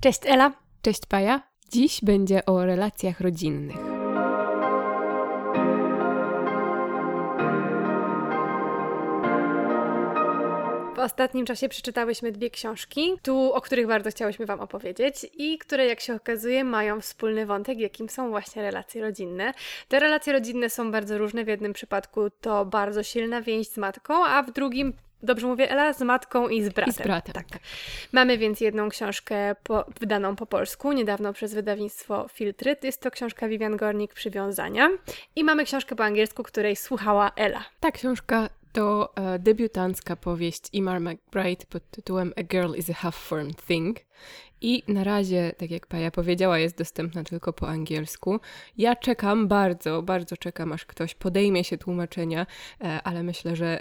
Cześć Ela. Cześć Paja. Dziś będzie o relacjach rodzinnych. W ostatnim czasie przeczytałyśmy dwie książki, o których bardzo chciałyśmy Wam opowiedzieć i które, jak się okazuje, mają wspólny wątek, jakim są właśnie relacje rodzinne. Te relacje rodzinne są bardzo różne. W jednym przypadku to bardzo silna więź z matką, a w drugim... Dobrze mówię, Ela? Z matką i z bratem. I z bratem. Tak. Mamy więc jedną książkę wydaną po polsku, niedawno przez wydawnictwo Filtry. Jest to książka Vivian Gornick, Przywiązania. I mamy książkę po angielsku, której słuchała Ela. Ta książka to debiutancka powieść Eimear McBride pod tytułem A Girl Is a Half-formed Thing. I na razie, tak jak Paja powiedziała, jest dostępna tylko po angielsku. Ja czekam, bardzo czekam, aż ktoś podejmie się tłumaczenia, ale myślę, że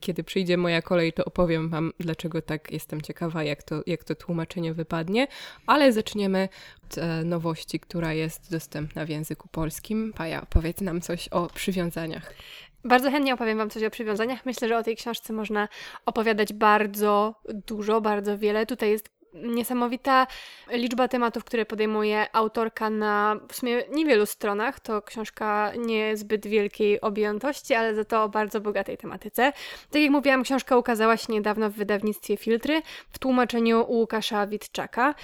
kiedy przyjdzie moja kolej, to opowiem Wam, dlaczego tak jestem ciekawa, jak to tłumaczenie wypadnie. Ale zaczniemy od nowości, która jest dostępna w języku polskim. Paja, powiedz nam coś o Przywiązaniach. Bardzo chętnie opowiem Wam coś o Przywiązaniach. Myślę, że o tej książce można opowiadać bardzo dużo, bardzo wiele. Tutaj jest niesamowita liczba tematów, które podejmuje autorka na w sumie niewielu stronach. To książka niezbyt wielkiej objętości, ale za to o bardzo bogatej tematyce. Tak jak mówiłam, książka ukazała się niedawno w wydawnictwie Filtry w tłumaczeniu Łukasza Witczaka.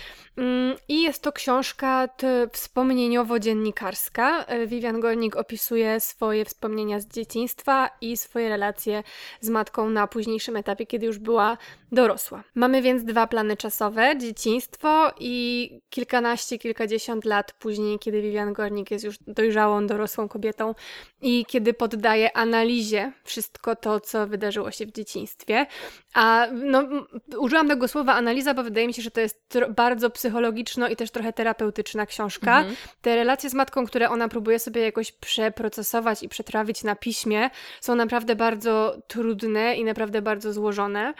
I jest to książka wspomnieniowo-dziennikarska. Vivian Gornick opisuje swoje wspomnienia z dzieciństwa i swoje relacje z matką na późniejszym etapie, kiedy już była dorosła. Mamy więc dwa plany czasowe. Dzieciństwo i kilkadziesiąt lat później, kiedy Vivian Gornick jest już dojrzałą, dorosłą kobietą i kiedy poddaje analizie wszystko to, co wydarzyło się w dzieciństwie. Użyłam tego słowa analiza, bo wydaje mi się, że to jest bardzo psychologiczna i też trochę terapeutyczna książka. Mhm. Te relacje z matką, które ona próbuje sobie jakoś przeprocesować i przetrawić na piśmie, są naprawdę bardzo trudne i naprawdę bardzo złożone.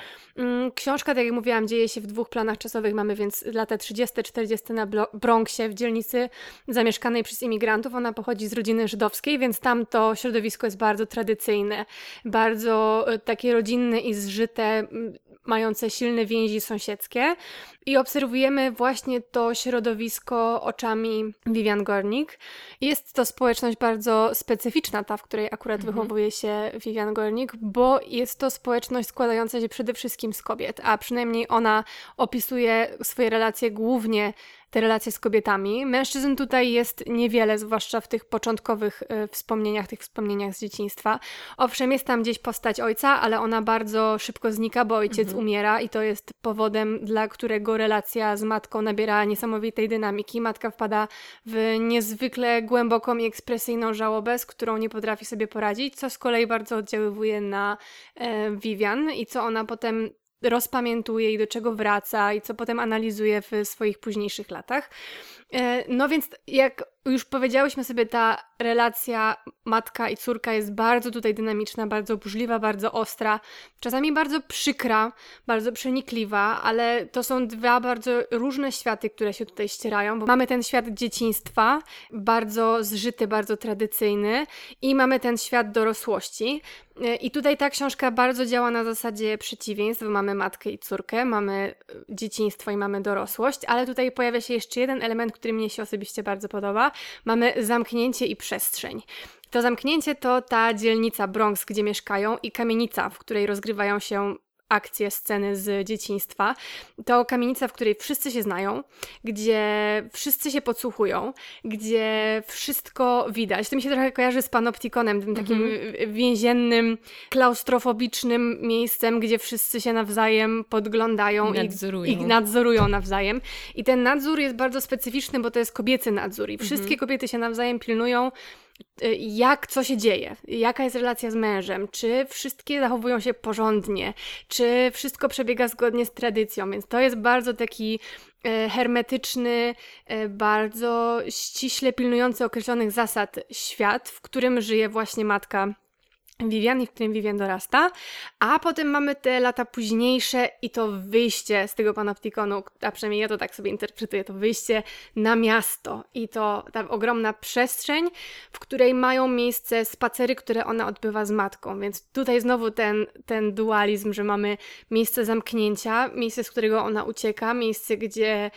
Książka, tak jak mówiłam, dzieje się w dwóch planach czasowych. Mamy więc lata 30-40 na Bronxie, w dzielnicy zamieszkanej przez imigrantów. Ona pochodzi z rodziny żydowskiej, więc tam to środowisko jest bardzo tradycyjne, bardzo takie rodzinne i zżyte, mające silne więzi sąsiedzkie. I obserwujemy właśnie to środowisko oczami Vivian Gornick. Jest to społeczność bardzo specyficzna, ta, w której akurat wychowuje się Vivian Gornick, bo jest to społeczność składająca się przede wszystkim z kobiet, a przynajmniej ona opisuje swoje relacje głównie te relacje z kobietami. Mężczyzn tutaj jest niewiele, zwłaszcza w tych początkowych wspomnieniach, tych wspomnieniach z dzieciństwa. Owszem, jest tam gdzieś postać ojca, ale ona bardzo szybko znika, bo ojciec umiera i to jest powodem, dla którego relacja z matką nabiera niesamowitej dynamiki. Matka wpada w niezwykle głęboką i ekspresyjną żałobę, z którą nie potrafi sobie poradzić, co z kolei bardzo oddziaływuje na Vivian i co ona potem rozpamiętuje i do czego wraca i co potem analizuje w swoich późniejszych latach. No więc jak już powiedziałyśmy sobie, ta relacja matka i córka jest bardzo tutaj dynamiczna, bardzo burzliwa, bardzo ostra, czasami bardzo przykra, bardzo przenikliwa, ale to są dwa bardzo różne światy, które się tutaj ścierają, bo mamy ten świat dzieciństwa, bardzo zżyty, bardzo tradycyjny i mamy ten świat dorosłości. I tutaj ta książka bardzo działa na zasadzie przeciwieństw. Mamy matkę i córkę, mamy dzieciństwo i mamy dorosłość, ale tutaj pojawia się jeszcze jeden element, który mnie się osobiście bardzo podoba. Mamy zamknięcie i przestrzeń. To zamknięcie to ta dzielnica Bronx, gdzie mieszkają, i kamienica, w której rozgrywają się akcje, sceny z dzieciństwa. To kamienica, w której wszyscy się znają, gdzie wszyscy się podsłuchują, gdzie wszystko widać. To mi się trochę kojarzy z Panoptikonem, tym takim więziennym, klaustrofobicznym miejscem, gdzie wszyscy się nawzajem podglądają i nadzorują nawzajem. I ten nadzór jest bardzo specyficzny, bo to jest kobiecy nadzór i wszystkie kobiety się nawzajem pilnują, co się dzieje, jaka jest relacja z mężem, czy wszystkie zachowują się porządnie, czy wszystko przebiega zgodnie z tradycją, więc to jest bardzo taki hermetyczny, bardzo ściśle pilnujący określonych zasad świat, w którym żyje właśnie matka Vivian i w którym Vivian dorasta, a potem mamy te lata późniejsze i to wyjście z tego panoptykonu, a przynajmniej ja to tak sobie interpretuję, to wyjście na miasto i to ta ogromna przestrzeń, w której mają miejsce spacery, które ona odbywa z matką, więc tutaj znowu ten dualizm, że mamy miejsce zamknięcia, miejsce, z którego ona ucieka, miejsce, gdzie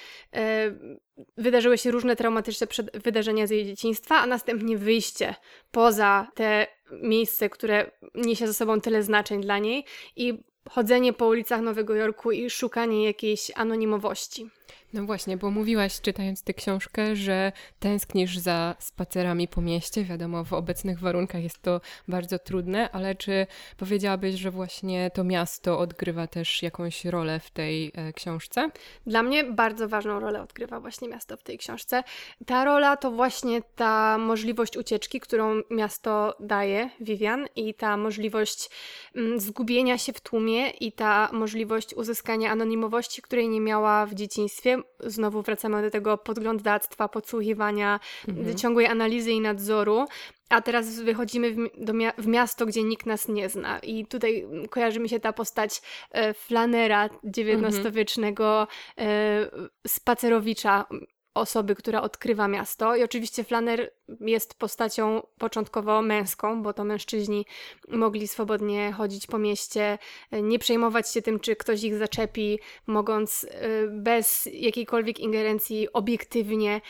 wydarzyły się różne traumatyczne wydarzenia z jej dzieciństwa, a następnie wyjście poza te miejsce, które niesie ze sobą tyle znaczeń dla niej i chodzenie po ulicach Nowego Jorku i szukanie jakiejś anonimowości. No właśnie, bo mówiłaś, czytając tę książkę, że tęsknisz za spacerami po mieście. Wiadomo, w obecnych warunkach jest to bardzo trudne, ale czy powiedziałabyś, że właśnie to miasto odgrywa też jakąś rolę w tej książce? Dla mnie bardzo ważną rolę odgrywa właśnie miasto w tej książce. Ta rola to właśnie ta możliwość ucieczki, którą miasto daje Vivian i ta możliwość zgubienia się w tłumie i ta możliwość uzyskania anonimowości, której nie miała w dzieciństwie. Znowu wracamy do tego podglądactwa, podsłuchiwania, ciągłej analizy i nadzoru, a teraz wychodzimy w miasto, gdzie nikt nas nie zna. I tutaj kojarzy mi się ta postać flanera, XIX-wiecznego spacerowicza, osoby, która odkrywa miasto. I oczywiście flaner jest postacią początkowo męską, bo to mężczyźni mogli swobodnie chodzić po mieście, nie przejmować się tym, czy ktoś ich zaczepi, mogąc bez jakiejkolwiek ingerencji obiektywnie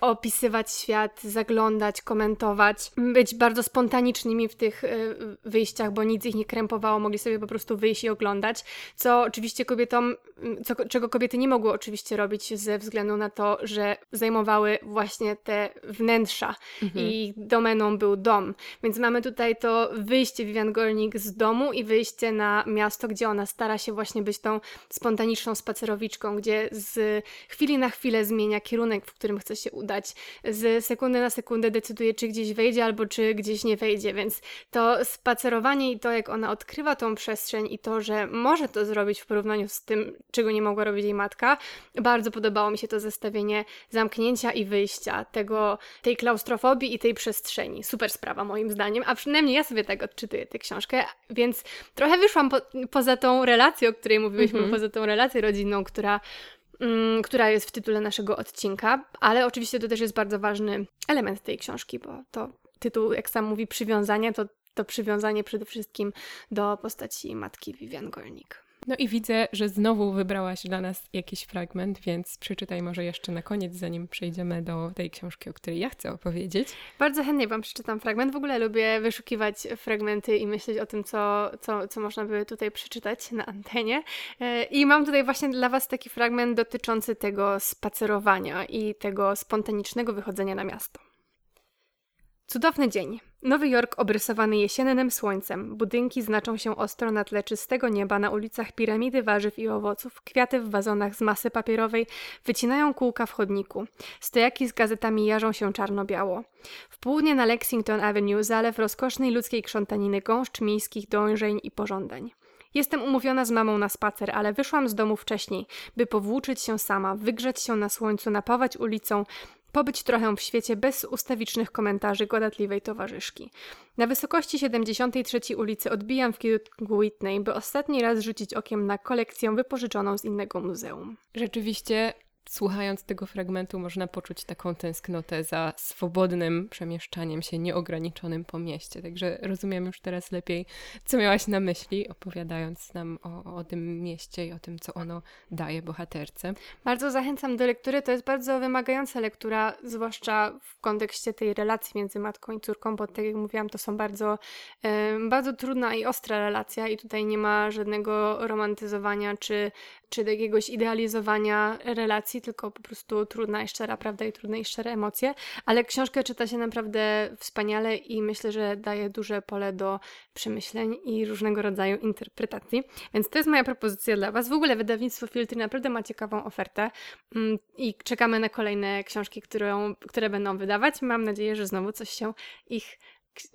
opisywać świat, zaglądać, komentować, być bardzo spontanicznymi w tych wyjściach, bo nic ich nie krępowało, mogli sobie po prostu wyjść i oglądać, co oczywiście kobietom, czego kobiety nie mogły oczywiście robić ze względu na to, że zajmowały właśnie te wnętrza. I domeną był dom. Więc mamy tutaj to wyjście Vivian Gornick z domu i wyjście na miasto, gdzie ona stara się właśnie być tą spontaniczną spacerowiczką, gdzie z chwili na chwilę zmienia kierunek, w którym chce się udać. Z sekundy na sekundę decyduje, czy gdzieś wejdzie, albo czy gdzieś nie wejdzie. Więc to spacerowanie i to, jak ona odkrywa tą przestrzeń i to, że może to zrobić w porównaniu z tym, czego nie mogła robić jej matka, bardzo podobało mi się to zestawienie zamknięcia i wyjścia, tej klaustrofobii i tej przestrzeni. Super sprawa moim zdaniem, a przynajmniej ja sobie tak odczytuję tę książkę, więc trochę wyszłam poza tą relację, o której mówiłyśmy, poza tą relację rodzinną, która jest w tytule naszego odcinka, ale oczywiście to też jest bardzo ważny element tej książki, bo to tytuł, jak sam mówi, przywiązania, to przywiązanie przede wszystkim do postaci matki Vivian Gornick. No i widzę, że znowu wybrałaś dla nas jakiś fragment, więc przeczytaj może jeszcze na koniec, zanim przejdziemy do tej książki, o której ja chcę opowiedzieć. Bardzo chętnie Wam przeczytam fragment. W ogóle lubię wyszukiwać fragmenty i myśleć o tym, co można by tutaj przeczytać na antenie. I mam tutaj właśnie dla Was taki fragment dotyczący tego spacerowania i tego spontanicznego wychodzenia na miasto. Cudowny dzień. Nowy Jork obrysowany jesiennym słońcem. Budynki znaczą się ostro na tle czystego nieba, na ulicach piramidy warzyw i owoców, kwiaty w wazonach z masy papierowej wycinają kółka w chodniku. Stojaki z gazetami jarzą się czarno-biało. W południe na Lexington Avenue zalew rozkosznej ludzkiej krzątaniny gąszcz miejskich dążeń i pożądań. Jestem umówiona z mamą na spacer, ale wyszłam z domu wcześniej, by powłóczyć się sama, wygrzać się na słońcu, napawać ulicą, pobyć trochę w świecie bez ustawicznych komentarzy gadatliwej towarzyszki. Na wysokości 73. ulicy odbijam w kierunku Whitney, by ostatni raz rzucić okiem na kolekcję wypożyczoną z innego muzeum. Rzeczywiście, słuchając tego fragmentu, można poczuć taką tęsknotę za swobodnym przemieszczaniem się nieograniczonym po mieście. Także rozumiem już teraz lepiej, co miałaś na myśli, opowiadając nam o tym mieście i o tym, co ono daje bohaterce. Bardzo zachęcam do lektury. To jest bardzo wymagająca lektura, zwłaszcza w kontekście tej relacji między matką i córką, bo tak jak mówiłam, to są bardzo trudna i ostra relacja i tutaj nie ma żadnego romantyzowania czy jakiegoś idealizowania relacji, tylko po prostu trudna i szczera prawda i trudne i szczere emocje, ale książkę czyta się naprawdę wspaniale i myślę, że daje duże pole do przemyśleń i różnego rodzaju interpretacji, więc to jest moja propozycja dla Was. W ogóle wydawnictwo Filtry naprawdę ma ciekawą ofertę i czekamy na kolejne książki, które będą wydawać. Mam nadzieję, że znowu coś się ich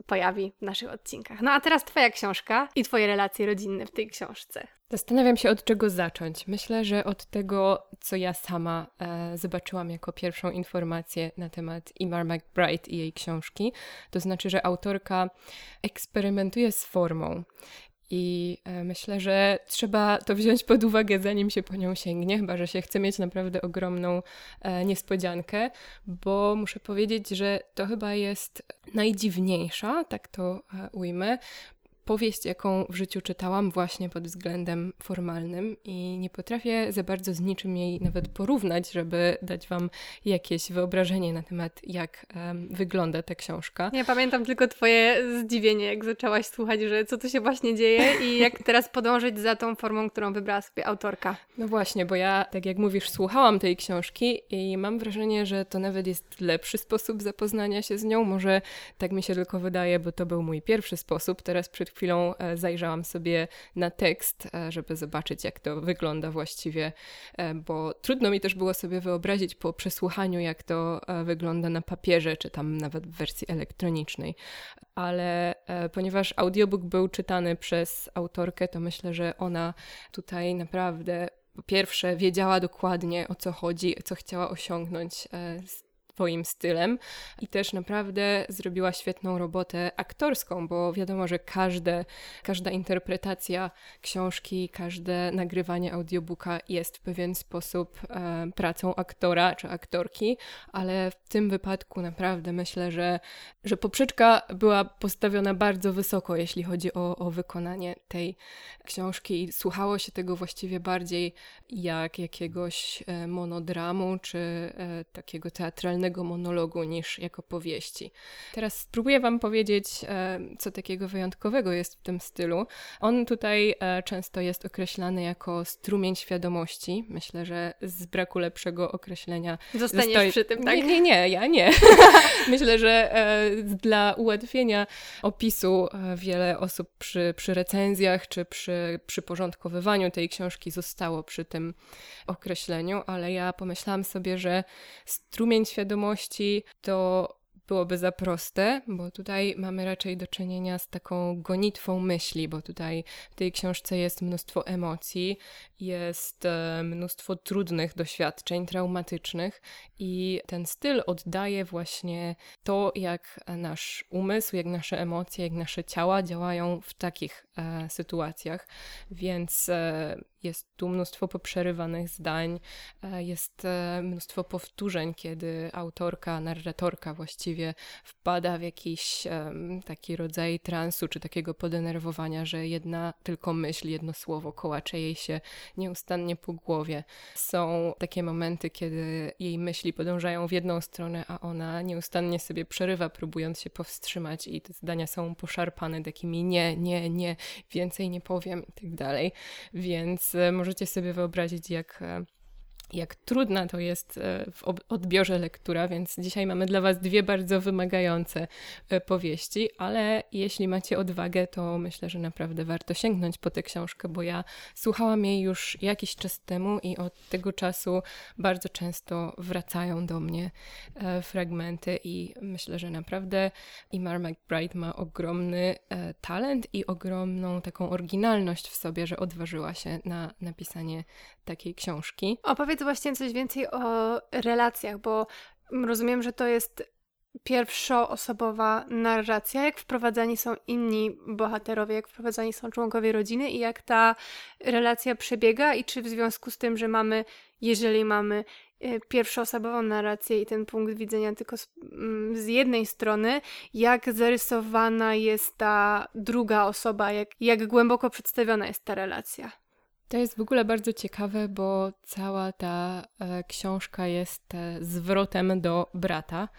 pojawi w naszych odcinkach. No a teraz Twoja książka i Twoje relacje rodzinne w tej książce. Zastanawiam się, od czego zacząć. Myślę, że od tego, co ja sama zobaczyłam jako pierwszą informację na temat Eimear McBride i jej książki. To znaczy, że autorka eksperymentuje z formą. I myślę, że trzeba to wziąć pod uwagę, zanim się po nią sięgnie, chyba że się chce mieć naprawdę ogromną niespodziankę, bo muszę powiedzieć, że to chyba jest najdziwniejsza, tak to ujmę, powieść, jaką w życiu czytałam właśnie pod względem formalnym i nie potrafię za bardzo z niczym jej nawet porównać, żeby dać wam jakieś wyobrażenie na temat, jak wygląda ta książka. Ja pamiętam tylko twoje zdziwienie, jak zaczęłaś słuchać, że co tu się właśnie dzieje i jak teraz podążyć za tą formą, którą wybrała sobie autorka. No właśnie, bo ja, tak jak mówisz, słuchałam tej książki i mam wrażenie, że to nawet jest lepszy sposób zapoznania się z nią. Może tak mi się tylko wydaje, bo to był mój pierwszy sposób. Teraz przed chwilą zajrzałam sobie na tekst, żeby zobaczyć, jak to wygląda właściwie, bo trudno mi też było sobie wyobrazić po przesłuchaniu, jak to wygląda na papierze, czy tam nawet w wersji elektronicznej. Ale ponieważ audiobook był czytany przez autorkę, to myślę, że ona tutaj naprawdę po pierwsze wiedziała dokładnie, o co chodzi, co chciała osiągnąć swoim stylem i też naprawdę zrobiła świetną robotę aktorską, bo wiadomo, że każda interpretacja książki, każde nagrywanie audiobooka jest w pewien sposób pracą aktora czy aktorki, ale w tym wypadku naprawdę myślę, że poprzeczka była postawiona bardzo wysoko, jeśli chodzi o wykonanie tej książki i słuchało się tego właściwie bardziej jak jakiegoś monodramu czy takiego teatralnego monologu niż jako powieści. Teraz spróbuję wam powiedzieć, co takiego wyjątkowego jest w tym stylu. On tutaj często jest określany jako strumień świadomości. Myślę, że z braku lepszego określenia... Zostaniesz przy tym, tak? Nie, ja nie. Myślę, że dla ułatwienia opisu wiele osób przy recenzjach czy przy porządkowywaniu tej książki zostało przy tym określeniu, ale ja pomyślałam sobie, że strumień świadomości to byłoby za proste, bo tutaj mamy raczej do czynienia z taką gonitwą myśli, bo tutaj w tej książce jest mnóstwo emocji, jest mnóstwo trudnych doświadczeń, traumatycznych i ten styl oddaje właśnie to, jak nasz umysł, jak nasze emocje, jak nasze ciała działają w takich sytuacjach, więc jest tu mnóstwo poprzerywanych zdań, jest mnóstwo powtórzeń, kiedy autorka, narratorka właściwie wpada w jakiś taki rodzaj transu, czy takiego podenerwowania, że jedna tylko myśl, jedno słowo kołacze jej się nieustannie po głowie. Są takie momenty, kiedy jej myśli podążają w jedną stronę, a ona nieustannie sobie przerywa, próbując się powstrzymać i te zdania są poszarpane takimi nie, więcej nie powiem i tak dalej, więc możecie sobie wyobrazić, jak trudna to jest w odbiorze lektura, więc dzisiaj mamy dla was dwie bardzo wymagające powieści, ale jeśli macie odwagę, to myślę, że naprawdę warto sięgnąć po tę książkę, bo ja słuchałam jej już jakiś czas temu i od tego czasu bardzo często wracają do mnie fragmenty i myślę, że naprawdę Eimear McBride ma ogromny talent i ogromną taką oryginalność w sobie, że odważyła się na napisanie takiej książki. Opowiedz właśnie coś więcej o relacjach, bo rozumiem, że to jest pierwszoosobowa narracja, jak wprowadzani są inni bohaterowie, jak wprowadzani są członkowie rodziny i jak ta relacja przebiega i czy w związku z tym, że jeżeli mamy pierwszoosobową narrację i ten punkt widzenia tylko z jednej strony, jak zarysowana jest ta druga osoba, jak głęboko przedstawiona jest ta relacja. To jest w ogóle bardzo ciekawe, bo cała ta książka jest zwrotem do brata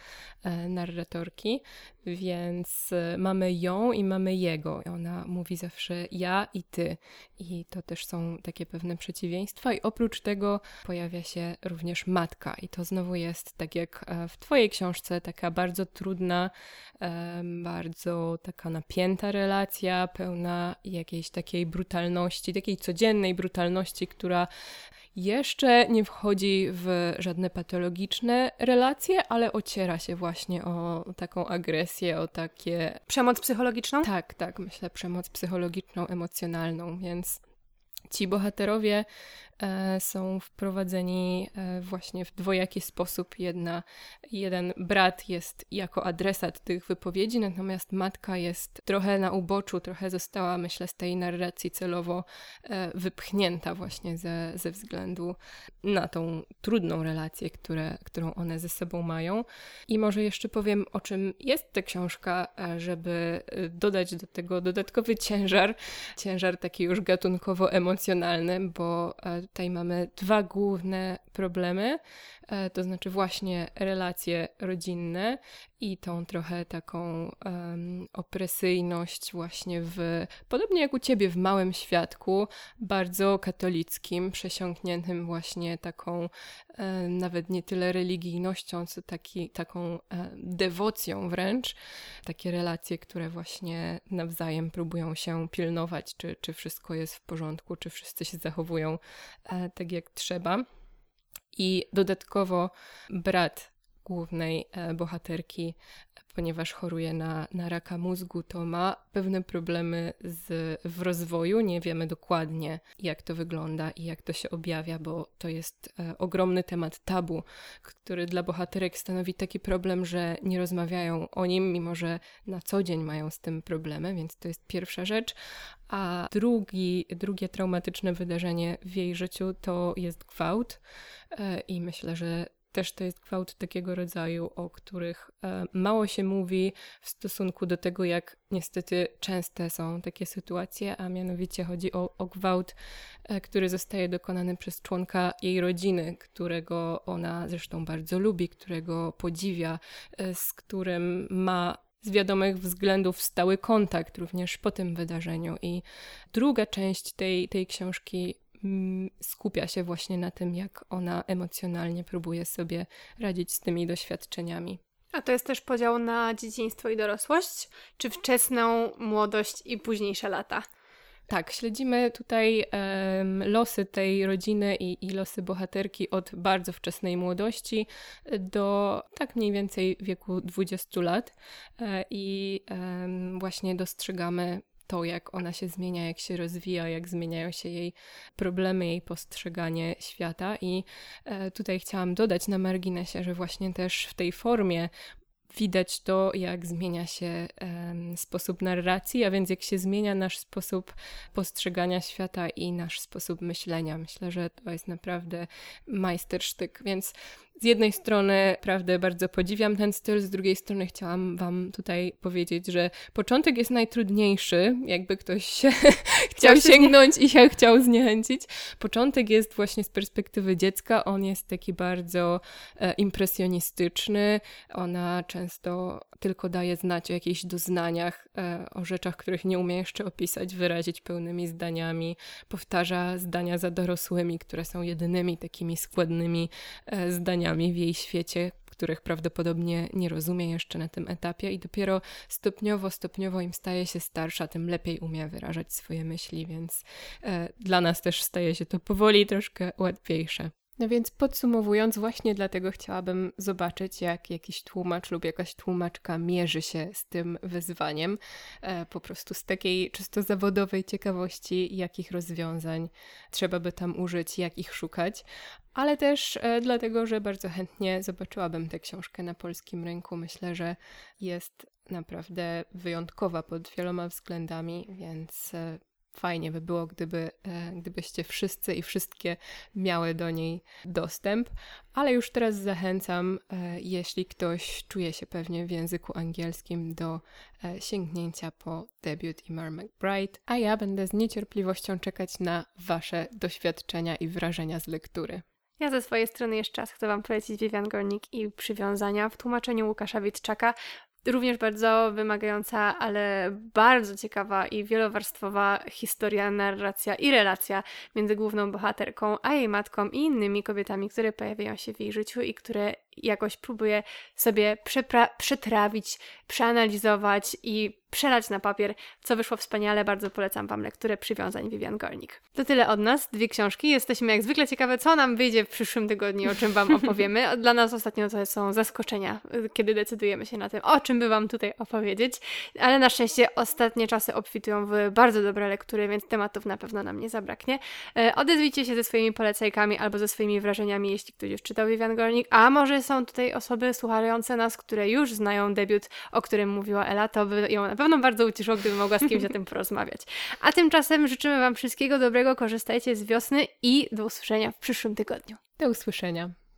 narratorki, więc mamy ją i mamy jego. Ona mówi zawsze ja i ty. I to też są takie pewne przeciwieństwa. I oprócz tego pojawia się również matka. I to znowu jest, tak jak w twojej książce, taka bardzo trudna, bardzo taka napięta relacja, pełna jakiejś takiej brutalności, takiej codziennej brutalności, która jeszcze nie wchodzi w żadne patologiczne relacje, ale ociera się właśnie o taką agresję, o takie... Przemoc psychologiczną? Tak, myślę przemoc psychologiczną, emocjonalną, więc ci bohaterowie są wprowadzeni właśnie w dwojaki sposób. Jeden brat jest jako adresat tych wypowiedzi, natomiast matka jest trochę na uboczu, trochę została, myślę, z tej narracji celowo wypchnięta właśnie ze względu na tą trudną relację, którą one ze sobą mają. I może jeszcze powiem, o czym jest ta książka, żeby dodać do tego dodatkowy ciężar taki już gatunkowo-emocjonalny, bo tutaj mamy dwa główne problemy, to znaczy właśnie relacje rodzinne i tą trochę taką opresyjność właśnie podobnie jak u Ciebie, w małym światku, bardzo katolickim, przesiąkniętym właśnie taką nawet nie tyle religijnością, co taką dewocją wręcz. Takie relacje, które właśnie nawzajem próbują się pilnować, czy wszystko jest w porządku, czy wszyscy się zachowują tak jak trzeba. I dodatkowo brat głównej bohaterki, ponieważ choruje na raka mózgu, to ma pewne problemy w rozwoju. Nie wiemy dokładnie, jak to wygląda i jak to się objawia, bo to jest ogromny temat tabu, który dla bohaterek stanowi taki problem, że nie rozmawiają o nim, mimo że na co dzień mają z tym problemy, więc to jest pierwsza rzecz. A drugie traumatyczne wydarzenie w jej życiu to jest gwałt i myślę, że też to jest gwałt takiego rodzaju, o których mało się mówi w stosunku do tego, jak niestety częste są takie sytuacje, a mianowicie chodzi o gwałt, który zostaje dokonany przez członka jej rodziny, którego ona zresztą bardzo lubi, którego podziwia, z którym ma z wiadomych względów stały kontakt również po tym wydarzeniu. I druga część tej książki skupia się właśnie na tym, jak ona emocjonalnie próbuje sobie radzić z tymi doświadczeniami. A to jest też podział na dzieciństwo i dorosłość, czy wczesną młodość i późniejsze lata? Tak, śledzimy tutaj losy tej rodziny i losy bohaterki od bardzo wczesnej młodości do tak mniej więcej wieku 20 lat i właśnie dostrzegamy to, jak ona się zmienia, jak się rozwija, jak zmieniają się jej problemy, jej postrzeganie świata. I tutaj chciałam dodać na marginesie, że właśnie też w tej formie widać to, jak zmienia się sposób narracji, a więc jak się zmienia nasz sposób postrzegania świata i nasz sposób myślenia. Myślę, że to jest naprawdę majstersztyk, więc z jednej strony naprawdę bardzo podziwiam ten styl, z drugiej strony chciałam Wam tutaj powiedzieć, że początek jest najtrudniejszy, jakby ktoś się chciał sięgnąć i się chciał zniechęcić. Początek jest właśnie z perspektywy dziecka, on jest taki bardzo impresjonistyczny, ona często tylko daje znać o jakichś doznaniach, o rzeczach, których nie umie jeszcze opisać, wyrazić pełnymi zdaniami, powtarza zdania za dorosłymi, które są jedynymi takimi składnymi zdaniami w jej świecie, których prawdopodobnie nie rozumie jeszcze na tym etapie i dopiero stopniowo im staje się starsza, tym lepiej umie wyrażać swoje myśli, więc dla nas też staje się to powoli troszkę łatwiejsze. No więc podsumowując, właśnie dlatego chciałabym zobaczyć, jak jakiś tłumacz lub jakaś tłumaczka mierzy się z tym wyzwaniem, po prostu z takiej czysto zawodowej ciekawości, jakich rozwiązań trzeba by tam użyć, jak ich szukać, ale też dlatego, że bardzo chętnie zobaczyłabym tę książkę na polskim rynku. Myślę, że jest naprawdę wyjątkowa pod wieloma względami, więc fajnie by było, gdybyście wszyscy i wszystkie miały do niej dostęp, ale już teraz zachęcam, jeśli ktoś czuje się pewnie w języku angielskim, do sięgnięcia po debiut Eimear McBride, a ja będę z niecierpliwością czekać na Wasze doświadczenia i wrażenia z lektury. Ja ze swojej strony jeszcze raz chcę Wam polecić Vivian Gornick i Przywiązania w tłumaczeniu Łukasza Witczaka. Również bardzo wymagająca, ale bardzo ciekawa i wielowarstwowa historia, narracja i relacja między główną bohaterką, a jej matką i innymi kobietami, które pojawiają się w jej życiu i które jakoś próbuję sobie przetrawić, przeanalizować i przelać na papier, co wyszło wspaniale. Bardzo polecam Wam lekturę Przywiązań Vivian Gornick. To tyle od nas, 2 książki. Jesteśmy jak zwykle ciekawe, co nam wyjdzie w przyszłym tygodniu, o czym Wam opowiemy. Dla nas ostatnio to są zaskoczenia, kiedy decydujemy się na tym, o czym by Wam tutaj opowiedzieć, ale na szczęście ostatnie czasy obfitują w bardzo dobre lektury, więc tematów na pewno nam nie zabraknie. Odezwijcie się ze swoimi polecajkami albo ze swoimi wrażeniami, jeśli ktoś już czytał Vivian Gornick, a może są tutaj osoby słuchające nas, które już znają debiut, o którym mówiła Ela, to by ją na pewno bardzo ucieszyło, gdybym mogła z kimś o tym porozmawiać. A tymczasem życzymy Wam wszystkiego dobrego, korzystajcie z wiosny i do usłyszenia w przyszłym tygodniu. Do usłyszenia.